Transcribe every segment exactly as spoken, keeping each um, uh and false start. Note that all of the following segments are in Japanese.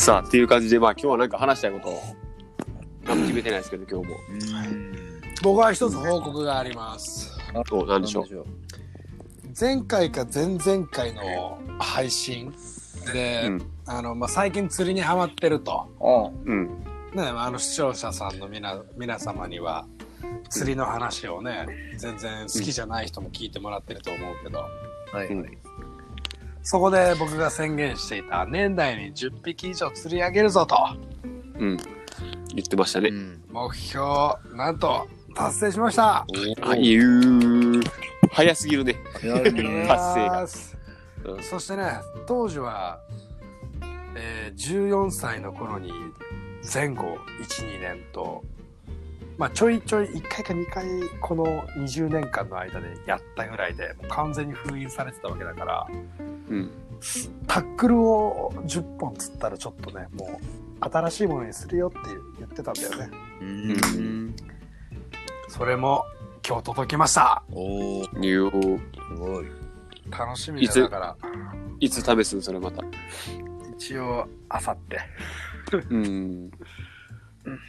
さあっていう感じで、まあ今日はなんか話したいことを何も決めてないですけど、今日も僕は一つ報告があります。そう、何でしょう。前回か前々回の配信で、うん、あのまあ、最近釣りにハマってると、うんね、あの視聴者さんのみな皆様には釣りの話をね、全然好きじゃない人も聞いてもらってると思うけど、はいはい、そこで僕が宣言していた年内にじゅっぴき以上釣り上げるぞと、うん、言ってましたね、うん、目標なんと達成しました。あいう早すぎるね達成が、うん、そしてね、当時は、えー、じゅうよんさいの頃に前後 いちにねんと、まあ、ちょいちょいいっかいかにかいこのにじゅうねんかんの間でやったぐらいで、もう完全に封印されてたわけだから、うん、タックルをじゅっぽん釣ったらちょっとね、もう新しいものにするよって言ってたんだよね、うん、それも今日届きました。おー、すごい楽しみだ。だからいつ試すんそれまた。一応あさって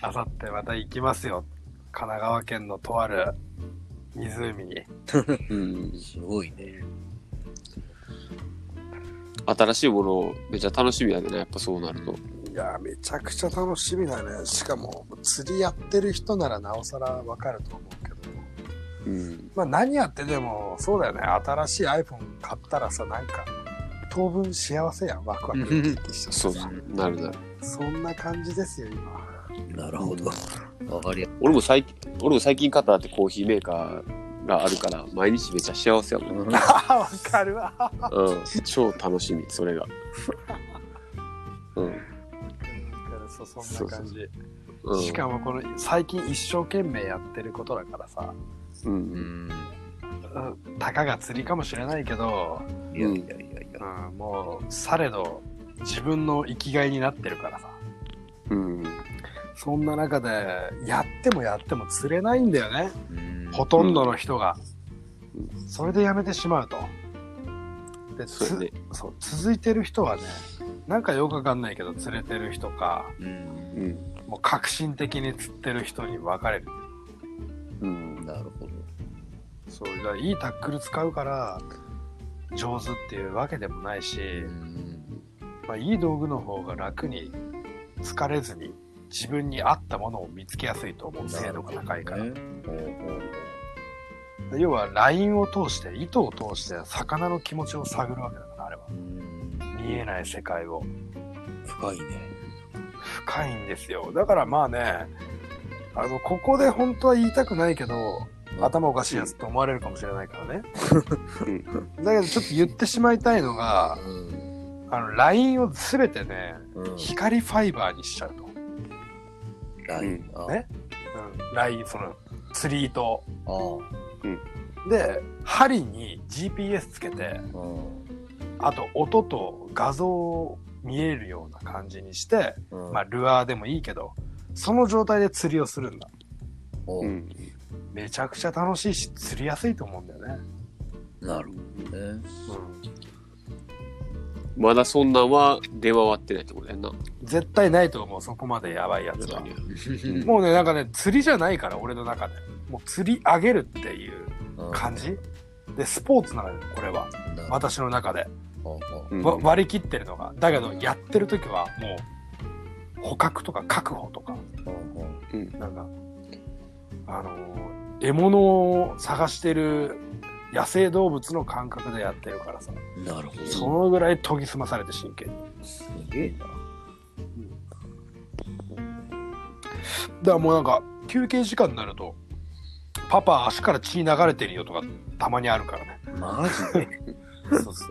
あさってまた行きますよ、神奈川県のとある湖にうん、すごいね。新しいものめちゃ楽しみだね、やっぱそうなると。いや、めちゃくちゃ楽しみだね。しかも釣りやってる人ならなおさらわかると思うけど、うん、まあ何やってでもそうだよね。新しい iPhone 買ったらさ、なんか当分幸せやん、ワクワク生き生きしてそうなるなる。そんな感じですよ今。なるほど、わかりやすい。俺も最近俺も最近買ったってコーヒーメーカーがあるから毎日めっちゃ幸せやもん。わかるわ。うん、超楽しみそれが。うん。そう、そんな感じ。そうそう、うん、しかもこの最近一生懸命やってることだからさ。うんうん。たかが釣りかもしれないけど。いやいやいやいや。うん、もうされど自分の生きがいになってるからさ。うん。そんな中でやってもやっても釣れないんだよね、うん、ほとんどの人が、うん、それでやめてしまうと。で、つ、ね、そう続いてる人はね、なんかよくわかんないけど釣れてる人か、うん、もう革新的に釣ってる人に分かれる、うん、なるほど。そうだからいいタックル使うから上手っていうわけでもないし、うん、まあ、いい道具の方が楽に疲れずに自分に合ったものを見つけやすいと思う。精度が高いから、ね、要はラインを通して糸を通して魚の気持ちを探るわけだから、あれは見えない世界を。深いね。深いんですよ。だからまあね、あのここで本当は言いたくないけど、頭おかしいやつと思われるかもしれないからねだけどちょっと言ってしまいたいのが、あのラインを全てね、光ファイバーにしちゃうと。ライン、うんね、うん、ライン、その釣り糸、うん、で針に ジーピーエス つけて、うん、あと音と画像を見えるような感じにして、うん、まあルアーでもいいけどその状態で釣りをするんだ、うん、めちゃくちゃ楽しいし釣りやすいと思うんだよね。なるほどね、うん、まだそんなんは出回ってないってことやんな。絶対ないと思う、そこまでやばいやつはもうね、なんかね、釣りじゃないから俺の中でもう釣り上げるっていう感じ、うん、でスポーツなのよこれは、私の中で、うん、割り切ってるのが。だけどやってる時はもう捕獲とか確保とか、うん、なんかあの獲物を探してる野生動物の感覚でやってるからさ。なるほど。そのぐらい研ぎ澄まされて真剣に。すげえな。だからもうなんか休憩時間になるとパパ足から血流れてるよとかたまにあるからね。マジでそうそ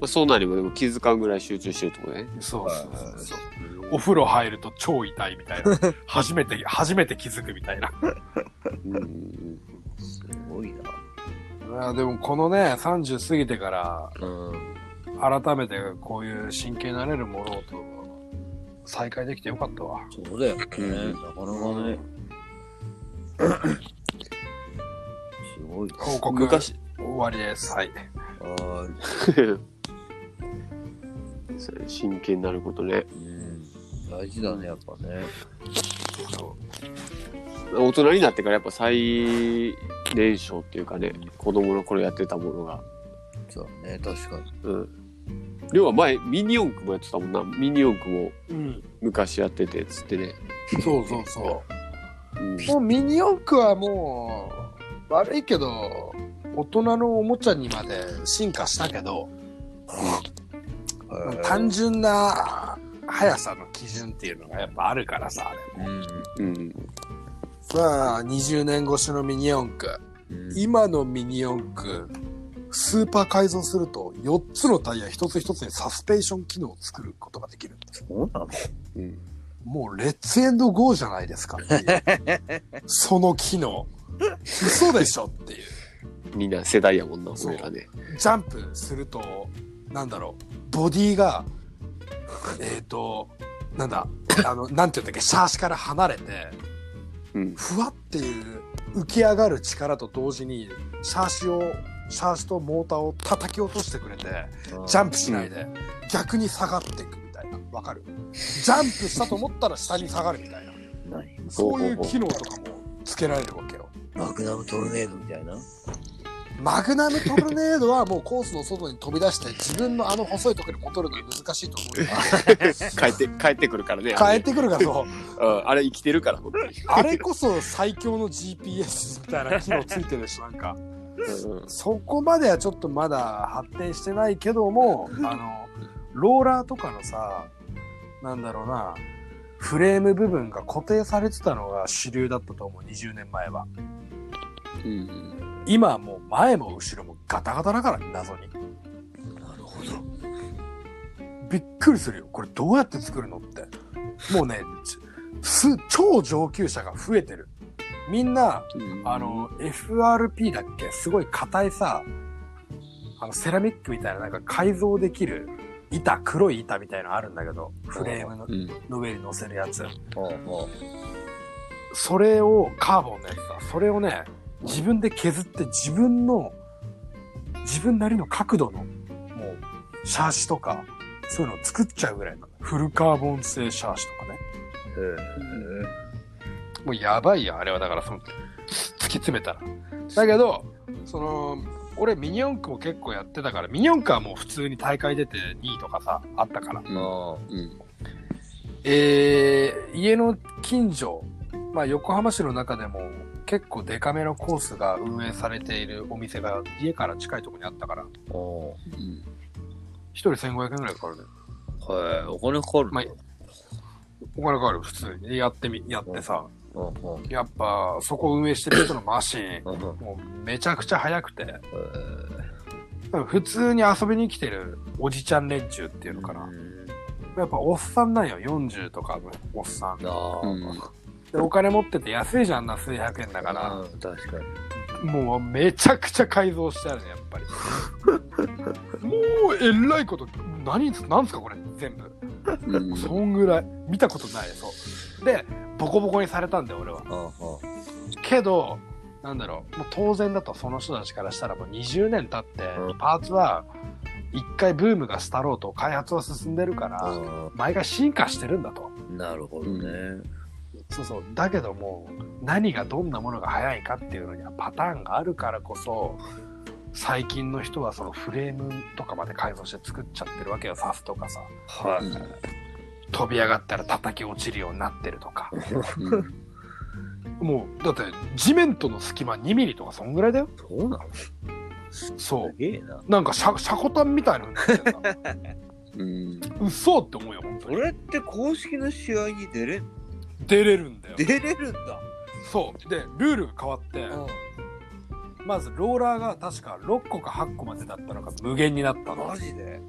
う、そうなりもでも気づかんぐらい集中してるとこね。そうそうそうそう、お風呂入ると超痛いみたいな初めて初めて気づくみたいなうん、すごいな。でもこのねさんじゅう過ぎてから、うん、改めてこういう真剣になれるものをと再開できてよかったわ。そうだよね、うん、なかなかねすごいです。報告昔終わりです。はい。それ真剣になることね、うん、大事だねやっぱね。そう大人になってからやっぱ最年少っていうかね、子供の頃やってたものが。そうね、確かに。うん。りょうは前ミニ四駆もやってたもんな。ミニ四駆も昔やっててっつってね、うん、そうそうそう、うん、もうミニ四駆はもう悪いけど大人のおもちゃにまで進化したけど、うん、単純な速さの基準っていうのがやっぱあるからさ、あれも、うんうん、まあにじゅうねんごしのミニ四駆、うん、今のミニ四駆スーパー改造するとよっつのタイヤ一つ一つにサスペンション機能を作ることができるんです。そうなの、うん、もうレッツエンドゴーじゃないですかっていうその機能嘘でしょっていう。みんな世代やもんな俺らね。ジャンプするとなんだろう、ボディがえっとなんだあのなんていうんだっけ、シャーシから離れて、うん、ふわっていう浮き上がる力と同時にシャーシをシャーシとモーターを叩き落としてくれて、ジャンプしないで逆に下がっていくみたいな。わかる？ジャンプしたと思ったら下に下がるみたいな。そういう機能とかもつけられるわけよ。マグナムトルネードみたいな。マグナムトルネードはもうコースの外に飛び出して自分のあの細いところに戻るのが難しいと思うけど帰って帰ってくるからね。帰ってくるからそう、うん、あれ生きてるからあれこそ最強の ジーピーエス みたいな機能ついてるし、なんかうん、そこまではちょっとまだ発展してないけども、あのローラーとかのさ、なんだろうな、フレーム部分が固定されてたのが主流だったと思うにじゅうねんまえは、うん、今はもう前も後ろもガタガタだから謎に。なるほど、びっくりするよこれどうやって作るのって。もうね超上級者が増えてる。みんな、あの、エフアールピー だっけ、すごい硬いさ、あの、セラミックみたいな、なんか改造できる板、黒い板みたいなのあるんだけど、フレーム の,、うん、の上に乗せるやつ。それを、カーボンのやつだ。それをね、自分で削って、自分の、自分なりの角度の、もう、シャーシとか、そういうのを作っちゃうぐらいなの。フルカーボン製シャーシとかね。へー。もうやばいよあれは。だからその突き詰めたらだけど、その俺ミニ四駆も結構やってたから、ミニ四駆はもう普通に大会出てにいとかさあったから、うん、えー、家の近所、まあ、横浜市の中でも結構デカめのコースが運営されているお店が家から近いところにあったから、うん、ひとりせんごひゃくえんぐらいかかるね。はい、お金かかる、まあ、お金かかる普通にやってみやってさ、うんうんうん、やっぱそこ運営してる人のマシンうん、うん、もうめちゃくちゃ速くて、えー、普通に遊びに来てるおじちゃん連中っていうのかな、やっぱおっさんなんよよんじゅうとかのおっさん、うん、でお金持ってて安いじゃんな、数百円だから。確かにもうめちゃくちゃ改造してあるねやっぱりもうえらいこと、何なんすかこれ全部うん、そんぐらい見たことない。そうでボコボコにされたんだよ俺は。ああけどなんだろう、もう当然だと。その人たちからしたらもうにじゅうねん経って、うん、パーツは一回ブームが廃ろうと開発は進んでるから、うん、毎回進化してるんだと。なるほどね、うん、そうそう。だけどもう何がどんなものが速いかっていうのにはパターンがあるからこそ、最近の人はそのフレームとかまで改造して作っちゃってるわけよ。サスとかさ、はい、うん、飛び上がったら叩き落ちるようになってるとかもうだって地面との隙間にミリとかそんぐらいだよ。そうなの。そうすげえな。なんかシャ、シャコタンみたいなのになってんだうん、嘘って思うよ本当に。それって公式の試合に出れ出れるんだよ。出れるんだ。そうでルールが変わって、うん、まずローラーが確かろっこかはっこまでだったのが無限になったの。マジで。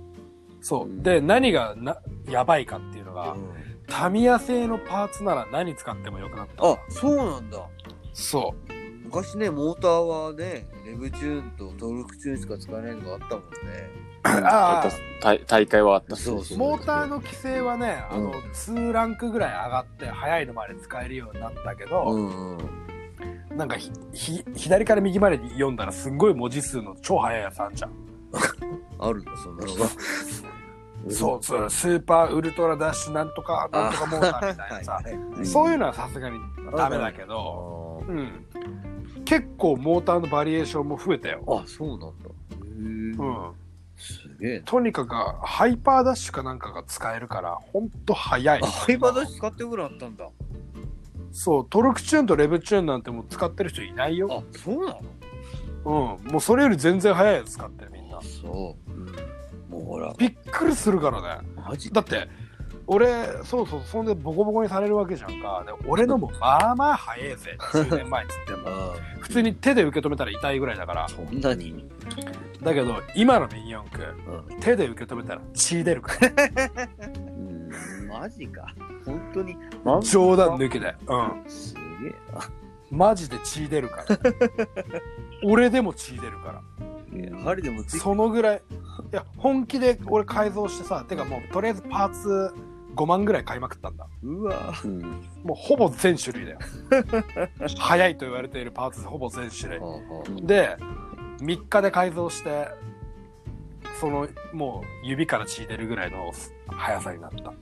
そう、うん、で何がなやばいかっていうのが、うん、タミヤ製のパーツなら何使ってもよくなった。あ、そうなんだ。そう昔ねモーターはねレブチューンとトルクチューンしか使えないのがあったもんねああ大会はあった。そうそう、モーターの規制はね、うん、あのにランクぐらい上がって速いのまで使えるようになったけど、うんうん、なんかひひ左から右まで読んだらすんごい文字数の超速いやつあんじゃんあるんだそんなのがそうそう、スーパーウルトラダッシュなんとかなんとかモーターみたいなさ、はいはい、そういうのはさすがにダメだけど、うん、結構モーターのバリエーションも増えたよ。あ、そうなんだ。うん。すげえ。とにかくハイパーダッシュかなんかが使えるから、ほんと速い。ハイパーダッシュ使ってくるあったんだ。そう、トルクチューンとレブチューンなんてもう使ってる人いないよ。あ、そうなの。うん、もうそれより全然速いやつ使ってるみんな。そう。うん、もうほら。びっくりするからね。マジ。だって俺、そうそう、そんでボコボコにされるわけじゃんか。で俺のもまあまあ速えぜ。じゅうねんまえっつっても普通に手で受け止めたら痛いぐらいだから。そんなに。だけど今のミニ四駆、うん、手で受け止めたら血出るから。うん、マジか。本当に。冗談抜きで。うん。すげえな。マジで血出るから。俺でも血出るから。いや、針でもついてる。そのぐらい。いや本気で俺改造してさ、てかもうとりあえずパーツごまんぐらい買いまくったんだ。うわ、うん、もうほぼ全種類だよ。早いと言われているパーツほぼ全種類、うん、でみっかで改造してそのもう指から血出るぐらいの速さになった。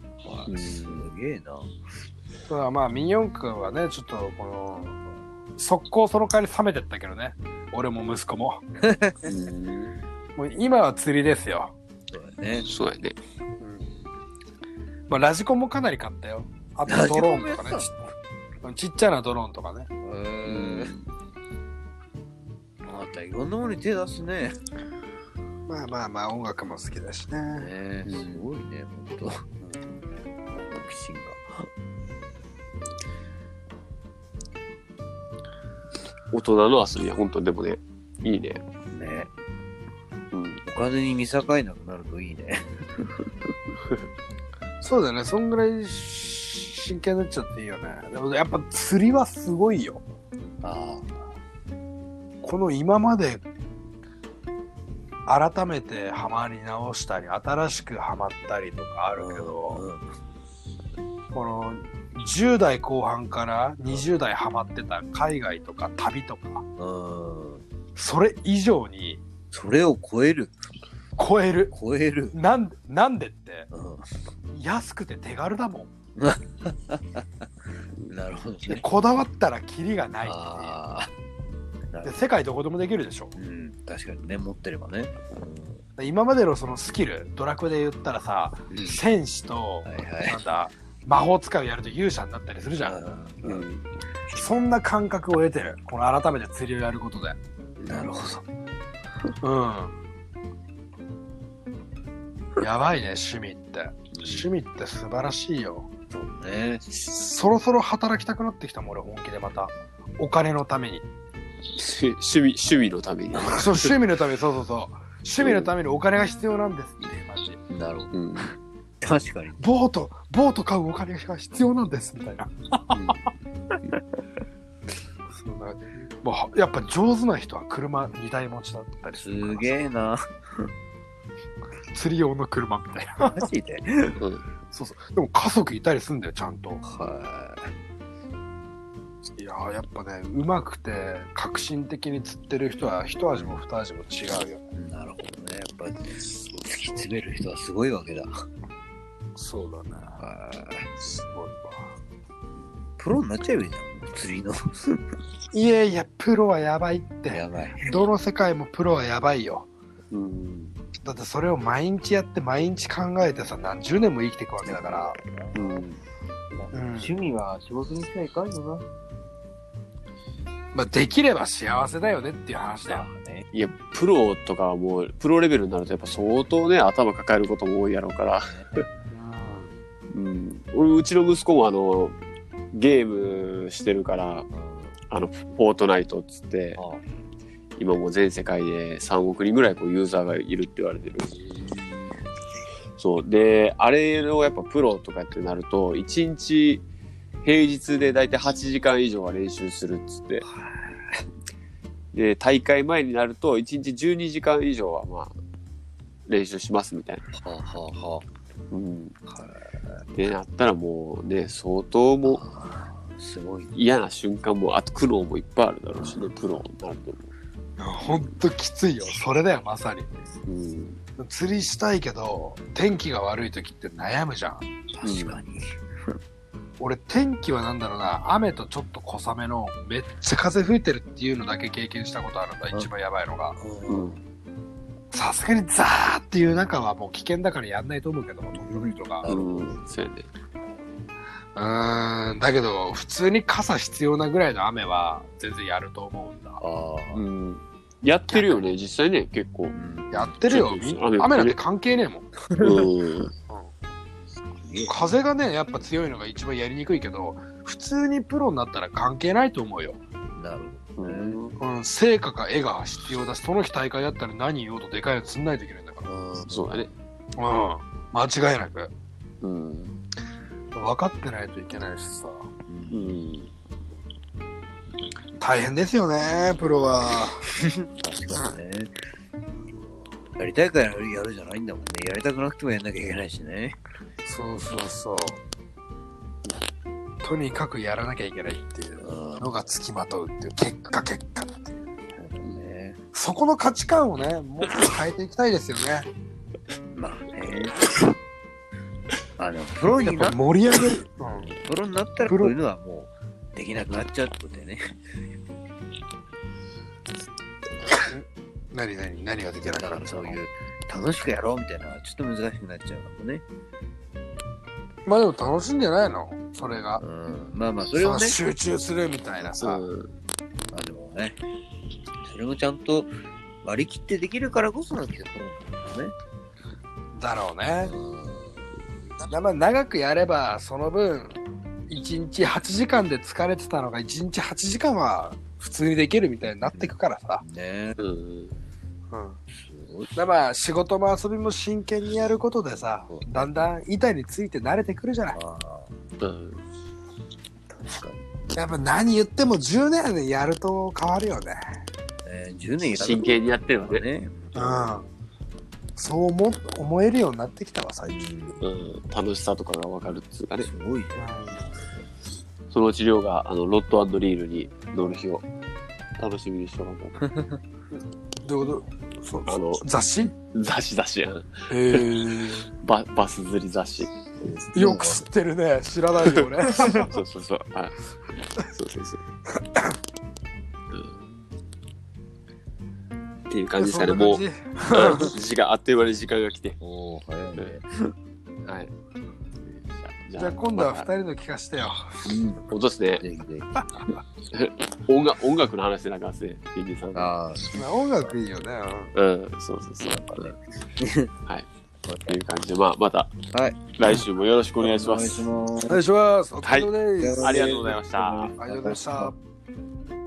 うん、すげえな。ただまあミニ四駆はね、ちょっとこの速攻その代わり冷めてったけどね、俺も息子も。もう今は釣りですよ。そうだね。そうだね。まあ、ラジコンもかなり買ったよ。あとドローンとかね。ち, ちっちゃなドローンとかね。へぇ。またいろんなものに手出すね。まあまあまあ、音楽も好きだしね。ね、すごいね、ほんと。音楽シンガー。大人の遊びはほんとでもね、いいね。ね。うん、お金に見境なくなるといいね。そうだね、そんぐらい真剣になっちゃっていいよね。でもやっぱ釣りはすごいよ。ああ、この今まで改めてハマり直したり新しくハマったりとかあるけど、うん、このじゅう代後半からにじゅう代ハマってた海外とか旅とか、うん、それ以上にそれを超える超える超えるな ん, なんでって、うん、安くて手軽だもん。なるほど、ね、でこだわったらキリがないっていう。あ、で世界どこでもできるでしょ、うん、確かにね、持ってればね、うん、今までのそのスキル、ドラクエで言ったらさ、うん、戦士と、はいはい、なんだ魔法使いをやると勇者になったりするじゃん、うんうん、そんな感覚を得てる、この改めて釣りをやることで。なるほど。うん、やばいね、趣味って趣味って素晴らしいよ。そうね。そろそろ働きたくなってきたもん俺、本気で。またお金のために趣味趣味のためにそう、趣味のために、そうそうそう、趣味のためにお金が必要なんですって、マジ。なるほど、うん、確かに。ボートボート買うお金が必要なんですみたいな。そんなもうやっぱ上手な人は車にだい持ちだったりするから。すげえな。釣り用の車みたいな。マジで。うん、そうそう。でも家族いたりするんだよ、ちゃんと。はい。いやー、やっぱね、うまくて革新的に釣ってる人は一味も二味も違うよ。なるほどね。やっぱ突き詰める人はすごいわけだ。そうだね。はい。すごいわ。プロになっちゃえばいいじゃん。釣りのいやいや、プロはやばいって。やばい。どの世界もプロはやばいよ。うん、だってそれを毎日やって毎日考えてさ、何十年も生きていくわけだから。うん、うん、趣味は仕事にしないかんよな。まあ、できれば幸せだよねっていう話だよね。いや、プロとかはもうプロレベルになるとやっぱ相当ね、頭抱えることも多いやろうから、うん、俺うちの息子もあのゲームしてるから、あの、フォートナイトっつって、ああ、今もう全世界でさんおくにんぐらいこうユーザーがいるって言われてる。そう。で、あれをやっぱプロとかってなると、いちにち平日でだいたいはちじかん以上は練習するっつって。で、大会前になるといちにちじゅうにじかん以上はまあ、練習しますみたいな。はあはあはあ。うん。でなったらもうね、相当もすごい嫌な瞬間もあと苦労もいっぱいあるだろうしね、苦労になると思う。ほんときついよ、それだよまさに。うん、釣りしたいけど天気が悪い時って悩むじゃん。確かに、うん、俺天気はなんだろうな、雨とちょっと小雨のめっちゃ風吹いてるっていうのだけ経験したことあるんだ、うん、一番やばいのが。さすがにザーっていう中はもう危険だからやんないと思うけども、飛び降りとか、うん、それでうーん、だけど普通に傘必要なぐらいの雨は全然やると思うんだ。あ、うん、やってるよね実際ね、結構、うん、やってるよ、雨なんて関係ねえもんうん、風がねやっぱ強いのが一番やりにくいけど、普通にプロになったら関係ないと思うよ。なるほどね、うん、成果か絵が必要だし、その日大会だったら何言おうとでかいやつ釣んないといけないんだから。うん、そうだね、うん、間違いなく、うん分かってないといけないしさ、うん、大変ですよねプロは確かにね、やりたいからやるじゃないんだもんね、やりたくなくてもやんなきゃいけないしね。そうそうそう、とにかくやらなきゃいけないっていうのがつきまとうっていう、結果結果っていう、ね、そこの価値観をねもっと変えていきたいですよねまあねあのプロになっ盛り上げる、うん、プロになったらこういうのはもうできなくなっちゃうってことだよね何何何ができなくなるの。そういう楽しくやろうみたいなのはちょっと難しくなっちゃうかもね。まあでも楽しいんじゃないのそれが、うん、まあまあそれをね集中するみたいなさ、うん、まあでもねそれもちゃんと割り切ってできるからこそなんだけどね。だろうね、うん、長くやればその分いちにちはちじかんで疲れてたのがいちにちはちじかんは普通にできるみたいになってくからさ、ね、うん、だから仕事も遊びも真剣にやることでさ、だんだん板について慣れてくるじゃない。あ、うん、確かにやっぱ何言ってもじゅうねんやると変わるよね、えー、じゅうねん真剣にやってるわね、ね、うん、そう思、思えるようになってきたわ最近、うん、楽しさとかが分かるっつうかね。すごいね。その治療があのロッド&リールに乗る日を楽しみにしてもらったどういうことそうあの雑誌雑誌雑誌やん、えー、バ, バス釣り雑誌よく知ってるね、知らないよ俺そうそうそう、はい、そうそうそうっていう感じですかね。もう時間あっという間に時間が来て。おお早いね。はい。じゃあ今度はふたりの聞かせてよ。うん。落とすね。音楽音楽の話なんかして、リリーさん。ああ。音楽いいよね。うん。そうそうそう。やっぱね。はい。という感じで、まあまた来週もよろしくお願いします。お願いします。お願いします。はい。ありがとうございました。ありがとうございました。